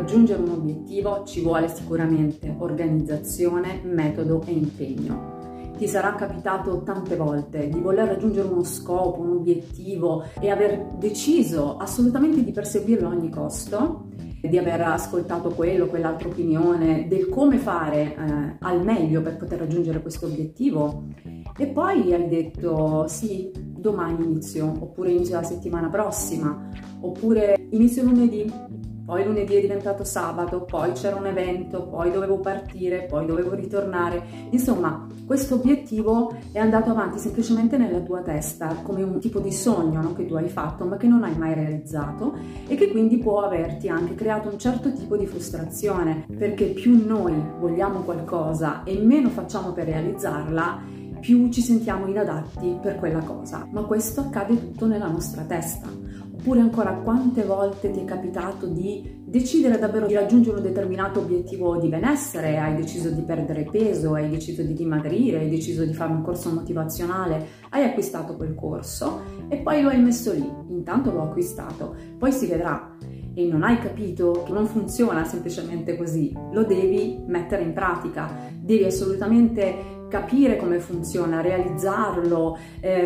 raggiungere un obiettivo ci vuole sicuramente organizzazione, metodo e impegno. Ti sarà capitato tante volte di voler raggiungere uno scopo, un obiettivo e aver deciso assolutamente di perseguirlo a ogni costo, di aver ascoltato quello o quell'altra opinione del come fare al meglio per poter raggiungere questo obiettivo, e poi hai detto sì, domani inizio, oppure inizio la settimana prossima, oppure inizio lunedì. Poi lunedì è diventato sabato, poi c'era un evento, poi dovevo partire, poi dovevo ritornare. Insomma, questo obiettivo è andato avanti semplicemente nella tua testa, come un tipo di sogno, no? Che tu hai fatto ma che non hai mai realizzato, e che quindi può averti anche creato un certo tipo di frustrazione, perché più noi vogliamo qualcosa e meno facciamo per realizzarla, più ci sentiamo inadatti per quella cosa. Ma questo accade tutto nella nostra testa. Oppure ancora, quante volte ti è capitato di decidere davvero di raggiungere un determinato obiettivo di benessere? Hai deciso di perdere peso, hai deciso di dimagrire, hai deciso di fare un corso motivazionale, hai acquistato quel corso e poi lo hai messo lì. Intanto l'ho acquistato, poi si vedrà. E non hai capito che non funziona semplicemente così, lo devi mettere in pratica, devi assolutamente capire come funziona, realizzarlo,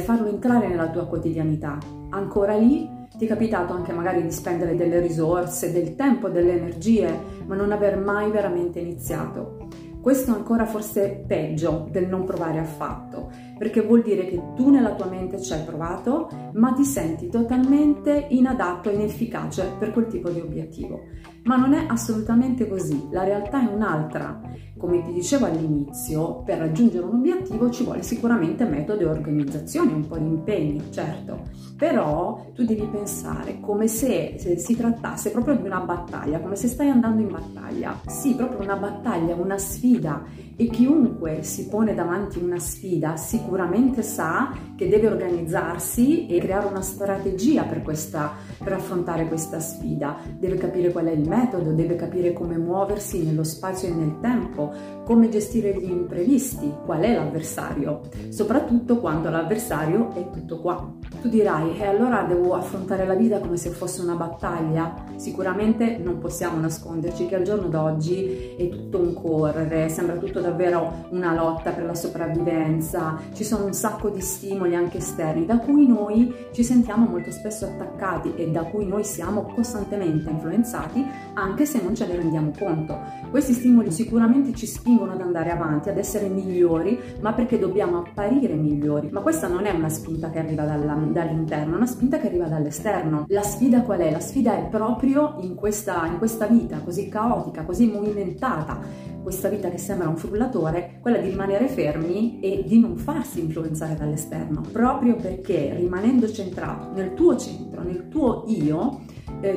farlo entrare nella tua quotidianità. Ancora lì ti è capitato anche magari di spendere delle risorse, del tempo, delle energie, ma non aver mai veramente iniziato. Questo è ancora forse peggio del non provare affatto, perché vuol dire che tu nella tua mente ci hai provato, ma ti senti totalmente inadatto e inefficace per quel tipo di obiettivo. Ma non è assolutamente così, la realtà è un'altra. Come ti dicevo all'inizio, per raggiungere un obiettivo ci vuole sicuramente metodo e organizzazione, un po' di impegno, certo, però tu devi pensare come se si trattasse proprio di una battaglia, come se stai andando in battaglia. Sì, proprio una battaglia, una sfida, e chiunque si pone davanti una sfida sicuramente sa che deve organizzarsi e creare una strategia per affrontare questa sfida. Deve capire qual è il metodo, deve capire come muoversi nello spazio e nel tempo, come gestire gli imprevisti, qual è l'avversario, soprattutto quando l'avversario è tutto qua. Tu dirai, e allora devo affrontare la vita come se fosse una battaglia? Sicuramente non possiamo nasconderci che al giorno d'oggi è tutto un correre, sembra tutto davvero una lotta per la sopravvivenza, ci sono un sacco di stimoli anche esterni da cui noi ci sentiamo molto spesso attaccati e da cui noi siamo costantemente influenzati anche se non ce ne rendiamo conto. Questi stimoli sicuramente ci spingono ad andare avanti, ad essere migliori, ma perché dobbiamo apparire migliori. Ma questa non è una spinta che arriva dall'interno, è una spinta che arriva dall'esterno. La sfida qual è? La sfida è proprio in questa vita così caotica, così movimentata, questa vita che sembra un frullatore, quella di rimanere fermi e di non farsi influenzare dall'esterno, proprio perché rimanendo centrato nel tuo centro, nel tuo io,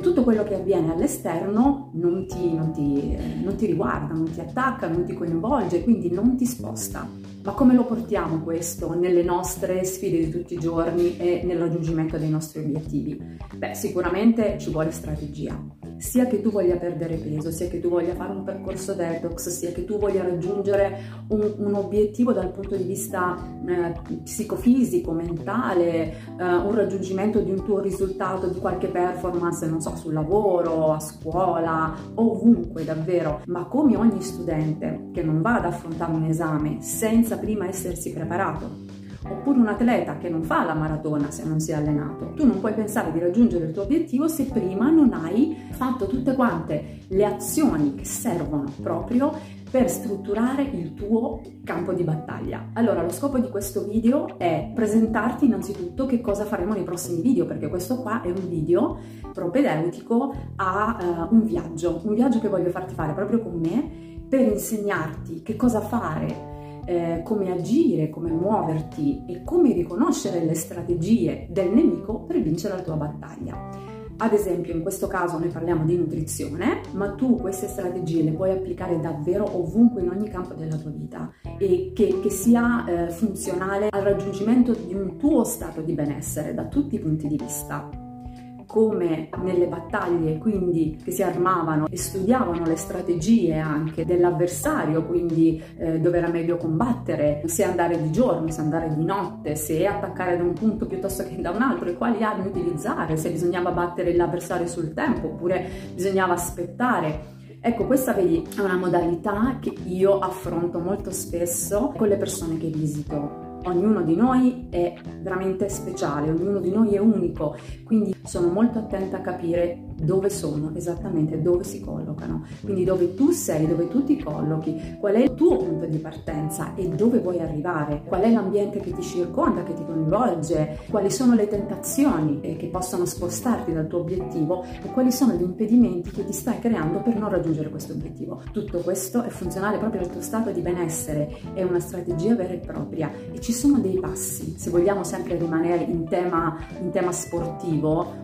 tutto quello che avviene all'esterno non ti riguarda, non ti attacca, non ti coinvolge, quindi non ti sposta. Ma come lo portiamo questo nelle nostre sfide di tutti i giorni e nel raggiungimento dei nostri obiettivi? Beh, sicuramente ci vuole strategia. Sia che tu voglia perdere peso, sia che tu voglia fare un percorso detox, sia che tu voglia raggiungere un obiettivo dal punto di vista psicofisico, mentale, un raggiungimento di un tuo risultato, di qualche performance, non so, sul lavoro, a scuola, ovunque davvero. Ma come ogni studente che non va ad affrontare un esame senza prima essersi preparato, oppure un atleta che non fa la maratona se non si è allenato, tu non puoi pensare di raggiungere il tuo obiettivo se prima non hai fatto tutte quante le azioni che servono proprio per strutturare il tuo campo di battaglia. Allora, lo scopo di questo video è presentarti innanzitutto che cosa faremo nei prossimi video, perché questo qua è un video propedeutico a un viaggio che voglio farti fare proprio con me, per insegnarti che cosa fare, come agire, come muoverti e come riconoscere le strategie del nemico per vincere la tua battaglia. Ad esempio, in questo caso noi parliamo di nutrizione, ma tu queste strategie le puoi applicare davvero ovunque, in ogni campo della tua vita, e che sia funzionale al raggiungimento di un tuo stato di benessere da tutti i punti di vista. come nelle battaglie, quindi che si armavano e studiavano le strategie anche dell'avversario, quindi dove era meglio combattere, se andare di giorno, se andare di notte, se attaccare da un punto piuttosto che da un altro e quali armi utilizzare, se bisognava battere l'avversario sul tempo oppure bisognava aspettare. Ecco, questa vedi è una modalità che io affronto molto spesso con le persone che visito. Ognuno di noi è veramente speciale, ognuno di noi è unico, quindi sono molto attenta a capire dove sono, esattamente dove si collocano, quindi dove tu sei, dove tu ti collochi, qual è il tuo punto di partenza e dove vuoi arrivare, qual è l'ambiente che ti circonda, che ti coinvolge, quali sono le tentazioni che possono spostarti dal tuo obiettivo e quali sono gli impedimenti che ti stai creando per non raggiungere questo obiettivo. Tutto questo è funzionale proprio al tuo stato di benessere, è una strategia vera e propria e ci sono dei passi. Se vogliamo sempre rimanere in tema sportivo,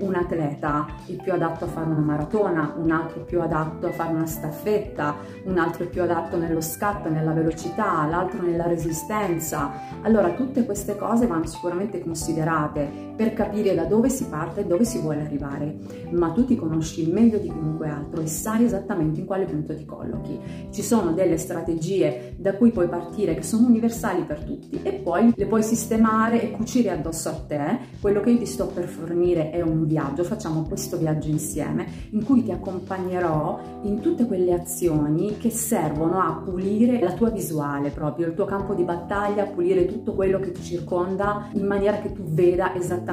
un atleta è più adatto a fare una maratona, un altro è più adatto a fare una staffetta, un altro è più adatto nello scatto, nella velocità, l'altro nella resistenza. Allora tutte queste cose vanno sicuramente considerate per capire da dove si parte e dove si vuole arrivare, ma tu ti conosci meglio di chiunque altro e sai esattamente in quale punto ti collochi. Ci sono delle strategie da cui puoi partire che sono universali per tutti e poi le puoi sistemare e cucire addosso a te. Quello che io ti sto per fornire è un viaggio, facciamo questo viaggio insieme in cui ti accompagnerò in tutte quelle azioni che servono a pulire la tua visuale, proprio il tuo campo di battaglia, a pulire tutto quello che ti circonda in maniera che tu veda esattamente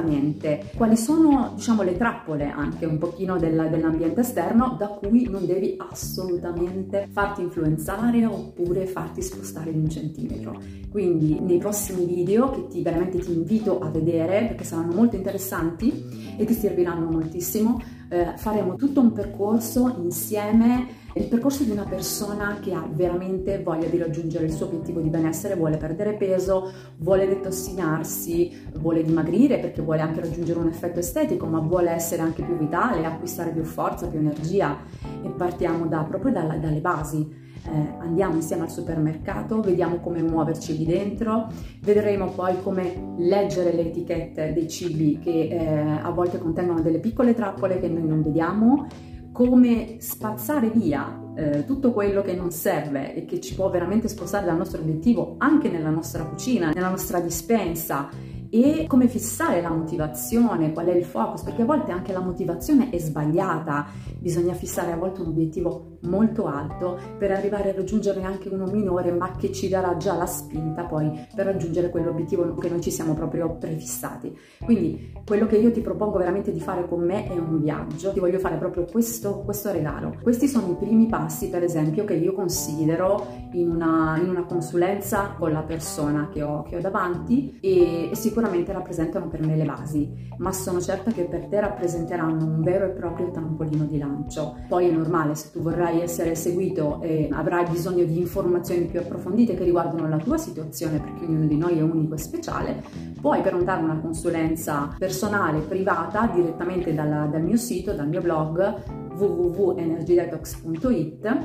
quali sono, diciamo, le trappole anche un pochino dell'ambiente esterno da cui non devi assolutamente farti influenzare oppure farti spostare di un centimetro. Quindi nei prossimi video che veramente ti invito a vedere perché saranno molto interessanti e ti serviranno moltissimo, faremo tutto un percorso insieme, il percorso di una persona che ha veramente voglia di raggiungere il suo obiettivo di benessere, vuole perdere peso, vuole detossinarsi, vuole dimagrire perché vuole anche raggiungere un effetto estetico, ma vuole essere anche più vitale, acquistare più forza, più energia. E partiamo proprio dalle basi. Andiamo insieme al supermercato, vediamo come muoverci lì dentro, vedremo poi come leggere le etichette dei cibi che a volte contengono delle piccole trappole che noi non vediamo, come spazzare via tutto quello che non serve e che ci può veramente spostare dal nostro obiettivo anche nella nostra cucina, nella nostra dispensa, e come fissare la motivazione, qual è il focus, perché a volte anche la motivazione è sbagliata, bisogna fissare a volte un obiettivo molto alto per arrivare a raggiungerne anche uno minore ma che ci darà già la spinta poi per raggiungere quell'obiettivo che noi ci siamo proprio prefissati. Quindi quello che io ti propongo veramente di fare con me è un viaggio, ti voglio fare proprio questo regalo. Questi sono i primi passi, per esempio, che io considero in una consulenza con la persona che ho davanti e sicuramente rappresentano per me le basi, ma sono certa che per te rappresenteranno un vero e proprio trampolino di lancio. Poi è normale, se tu vorrai essere seguito e avrai bisogno di informazioni più approfondite che riguardano la tua situazione, perché ognuno di noi è unico e speciale, puoi prenotare una consulenza personale, privata, direttamente dal mio sito, dal mio blog www.energydetox.it,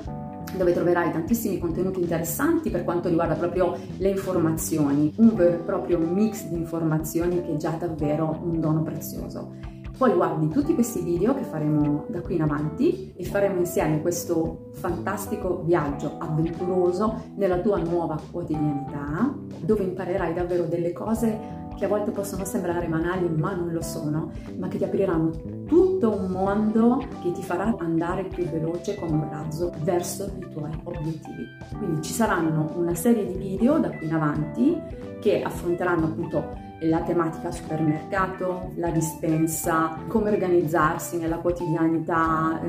dove troverai tantissimi contenuti interessanti per quanto riguarda proprio le informazioni, un vero e proprio mix di informazioni che è già davvero un dono prezioso. Poi guardi tutti questi video che faremo da qui in avanti e faremo insieme questo fantastico viaggio avventuroso nella tua nuova quotidianità, dove imparerai davvero delle cose che a volte possono sembrare banali ma non lo sono, ma che ti apriranno tutto un mondo che ti farà andare più veloce come un razzo verso i tuoi obiettivi. Quindi ci saranno una serie di video da qui in avanti che affronteranno appunto la tematica supermercato, la dispensa, come organizzarsi nella quotidianità,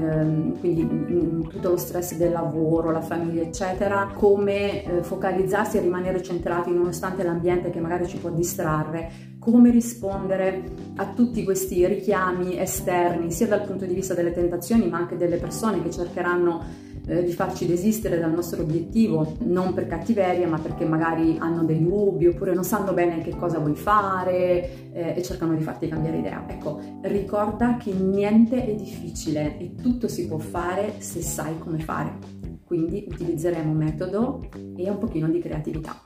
quindi tutto lo stress del lavoro, la famiglia, eccetera, come focalizzarsi e rimanere centrati nonostante l'ambiente che magari ci può distrarre, come rispondere a tutti questi richiami esterni, sia dal punto di vista delle tentazioni ma anche delle persone che cercheranno di farci desistere dal nostro obiettivo, non per cattiveria ma perché magari hanno dei dubbi oppure non sanno bene che cosa vuoi fare e cercano di farti cambiare idea. Ecco, ricorda che niente è difficile e tutto si può fare se sai come fare, quindi utilizzeremo metodo e un pochino di creatività.